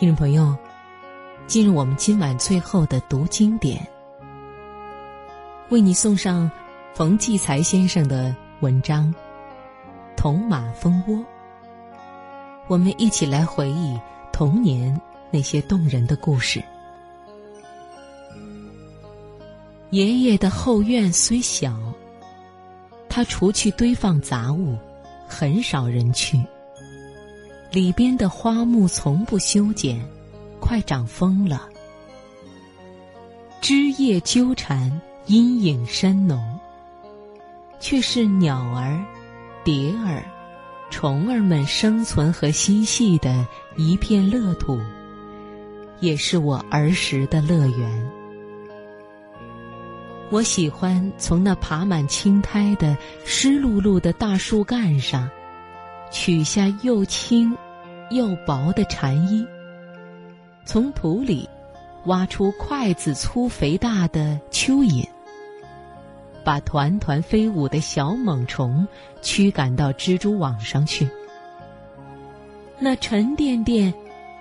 听众朋友，进入我们今晚最后的读经典，为你送上冯骥才先生的文章《铜马蜂窝》，我们一起来回忆童年那些动人的故事。爷爷的后院虽小，他除去堆放杂物，很少人去。里边的花木从不修剪，快长疯了，枝叶纠缠，阴影深浓，却是鸟儿、蝶儿、虫儿们生存和嬉戏的一片乐土，也是我儿时的乐园。我喜欢从那爬满青苔的湿漉漉的大树干上取下又轻又薄的蝉衣，从土里挖出筷子粗肥大的蚯蚓，把团团飞舞的小猛虫驱赶到蜘蛛网上去。那沉甸甸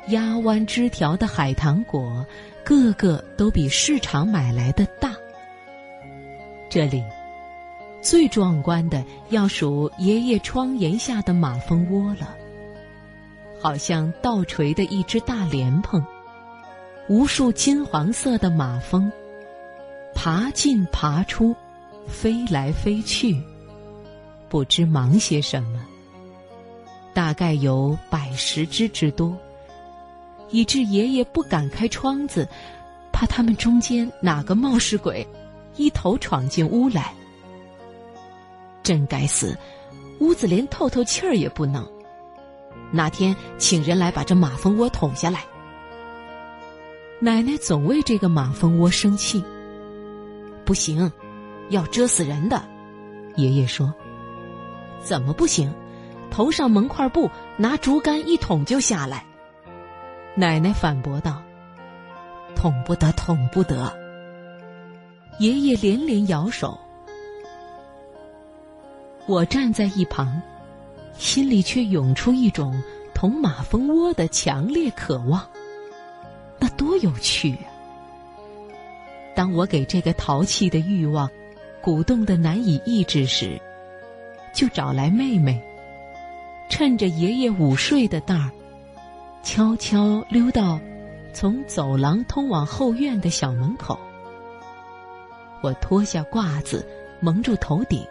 压弯枝条的海棠果，个个都比市场买来的大。这里最壮观的要数爷爷窗檐下的马蜂窝了，好像倒垂的一只大莲蓬，无数金黄色的马蜂爬进爬出，飞来飞去，不知忙些什么，大概有100只之多，以致爷爷不敢开窗子，怕他们中间哪个冒失鬼一头闯进屋来。真该死，屋子连透透气儿也不能，哪天请人来把这马蜂窝捅下来。奶奶总为这个马蜂窝生气，不行，要蛰死人的。爷爷说，怎么不行？头上蒙块布，拿竹竿一捅就下来。奶奶反驳道，捅不得，捅不得。爷爷连连摇手。我站在一旁，心里却涌出一种捅马蜂窝的强烈渴望，那多有趣啊！当我给这个淘气的欲望鼓动得难以抑制时，就找来妹妹，趁着爷爷午睡的当儿，悄悄溜到从走廊通往后院的小门口。我脱下褂子，蒙住头顶，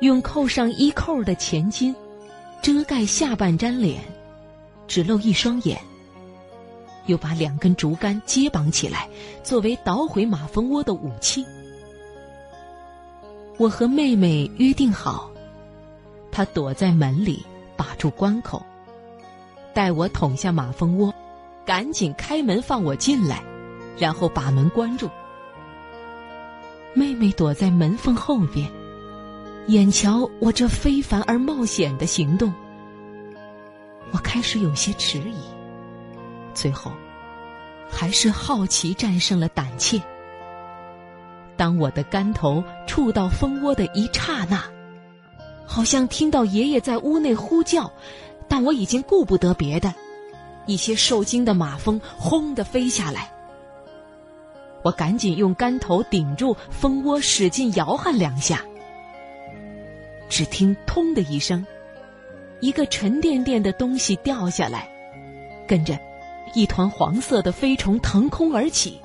用扣上衣扣的前襟遮盖下半张脸，只露一双眼，又把2根竹竿接绑起来，作为捣毁马蜂窝的武器。我和妹妹约定好，她躲在门里把住关口，待我捅下马蜂窝，赶紧开门放我进来，然后把门关住。妹妹躲在门缝后边，眼瞧我这非凡而冒险的行动，我开始有些迟疑，最后还是好奇战胜了胆怯。当我的竿头触到蜂窝的一刹那，好像听到爷爷在屋内呼叫，但我已经顾不得别的，一些受惊的马蜂轰地飞下来。我赶紧用竿头顶住蜂窝，使劲摇撼2下，只听通的一声，一个沉甸甸的东西掉下来，跟着一团黄色的飞虫腾空而起。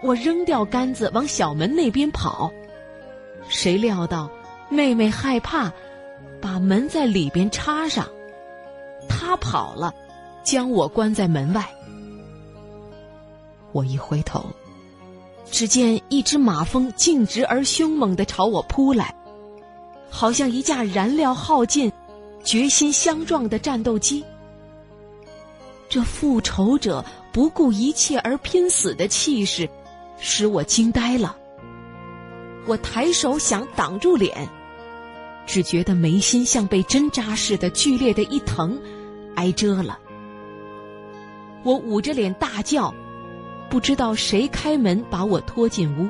我扔掉杆子往小门那边跑，谁料到妹妹害怕，把门在里边插上，她跑了，将我关在门外。我一回头，只见一只马蜂径直而凶猛地朝我扑来，好像一架燃料耗尽、决心相撞的战斗机。这复仇者不顾一切而拼死的气势，使我惊呆了。我抬手想挡住脸，只觉得眉心像被针扎似的剧烈的一疼，挨蛰了。我捂着脸大叫，不知道谁开门把我拖进屋。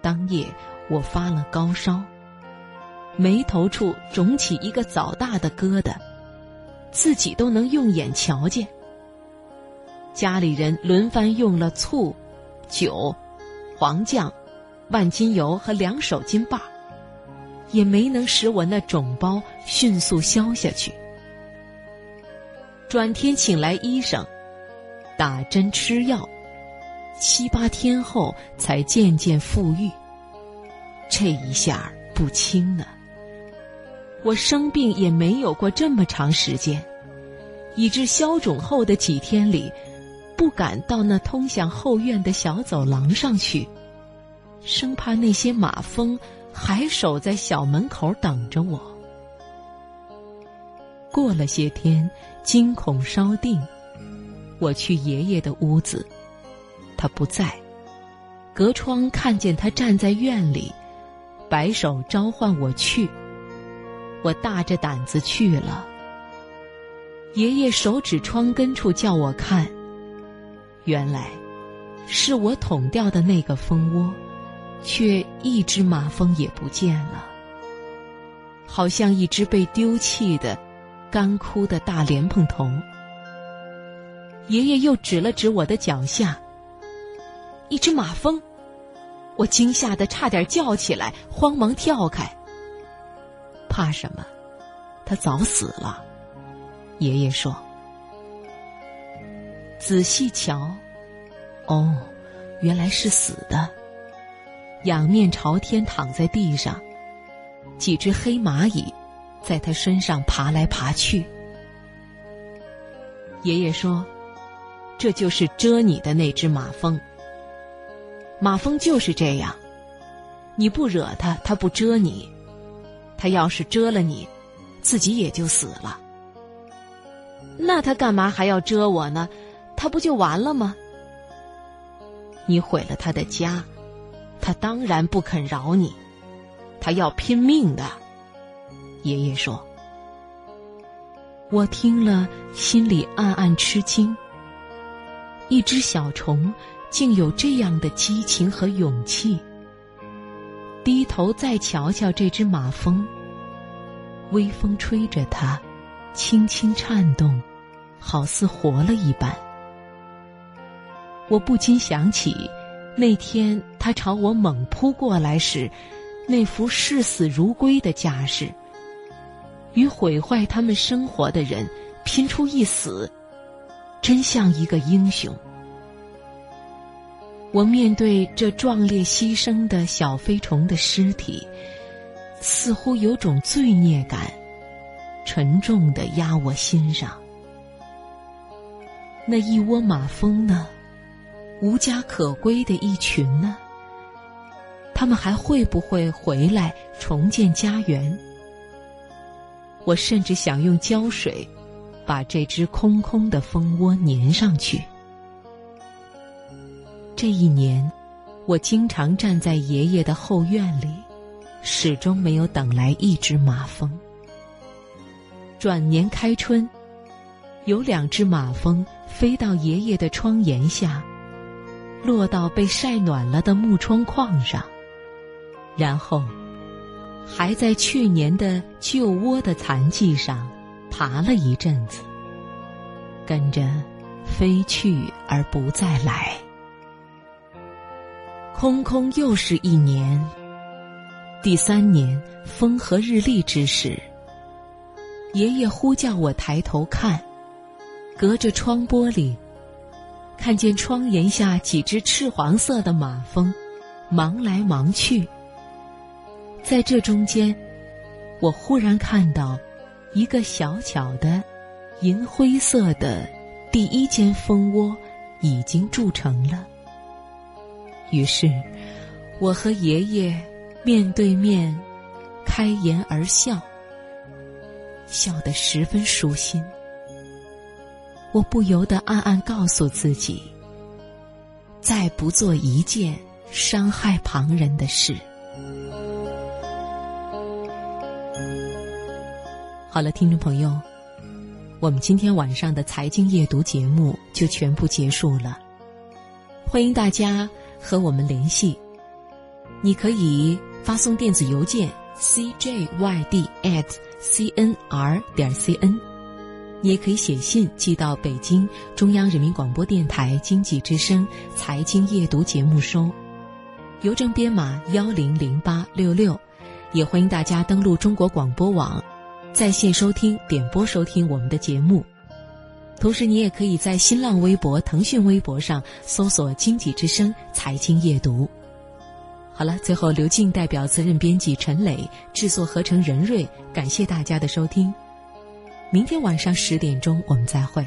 当夜我发了高烧，眉头处肿起一个枣大的疙瘩，自己都能用眼瞧见。家里人轮番用了醋、酒、黄酱、万金油和2手金把，也没能使我那肿包迅速消下去。转天请来医生，打针吃药，7、8天后才渐渐复愈。这一下不轻呢。我生病也没有过这么长时间，以致消肿后的几天里，不敢到那通向后院的小走廊上去，生怕那些马蜂还守在小门口等着我。过了些天，惊恐稍定，我去爷爷的屋子，他不在，隔窗看见他站在院里，摆手召唤我去。我大着胆子去了，爷爷手指窗根处叫我看，原来是我捅掉的那个蜂窝，却一只马蜂也不见了，好像一只被丢弃的干枯的大莲蓬头。爷爷又指了指我的脚下，一只马蜂。我惊吓得差点叫起来，慌忙跳开。怕什么？他早死了。爷爷说。仔细瞧，哦，原来是死的，仰面朝天躺在地上，几只黑蚂蚁在他身上爬来爬去。爷爷说，这就是蛰你的那只马蜂。马蜂就是这样，你不惹它，它不蛰你，它要是蛰了你，自己也就死了。那它干嘛还要蛰我呢？它不就完了吗？你毁了它的家，它当然不肯饶你，它要拼命的。爷爷说。我听了心里暗暗吃惊，一只小虫竟有这样的激情和勇气。低头再瞧瞧这只马蜂，微风吹着它，轻轻颤动，好似活了一般。我不禁想起那天它朝我猛扑过来时，那副视死如归的架势，与毁坏他们生活的人拼出一死，真像一个英雄。我面对这壮烈牺牲的小飞虫的尸体，似乎有种罪孽感，沉重地压我心上。那一窝马蜂呢？无家可归的一群呢？他们还会不会回来重建家园？我甚至想用胶水把这只空空的蜂窝粘上去。这一年，我经常站在爷爷的后院里，始终没有等来一只马蜂。转年开春，有2只马蜂飞到爷爷的窗檐下，落到被晒暖了的木窗框上，然后还在去年的旧窝的残迹上爬了一阵子，跟着飞去而不再来。空空又是一年，第3年风和日丽之时，爷爷呼叫我抬头看，隔着窗玻璃，看见窗沿下几只赤黄色的马蜂，忙来忙去。在这中间，我忽然看到一个小巧的银灰色的第1间蜂窝已经筑成了。于是我和爷爷面对面开颜而笑，笑得十分舒心。我不由得暗暗告诉自己，再不做一件伤害旁人的事。好了，听众朋友，我们今天晚上的财经夜读节目就全部结束了。欢迎大家和我们联系，你可以发送电子邮件 cjyd@cnr.cn，你也可以写信寄到北京中央人民广播电台经济之声财经夜读节目收，邮政编码100866。也欢迎大家登录中国广播网，在线收听、点播收听我们的节目。同时，你也可以在新浪微博、腾讯微博上搜索“经济之声财经夜读”。好了，最后刘静代表责任编辑陈磊，制作合成任瑞，感谢大家的收听。明天晚上10点钟我们再会。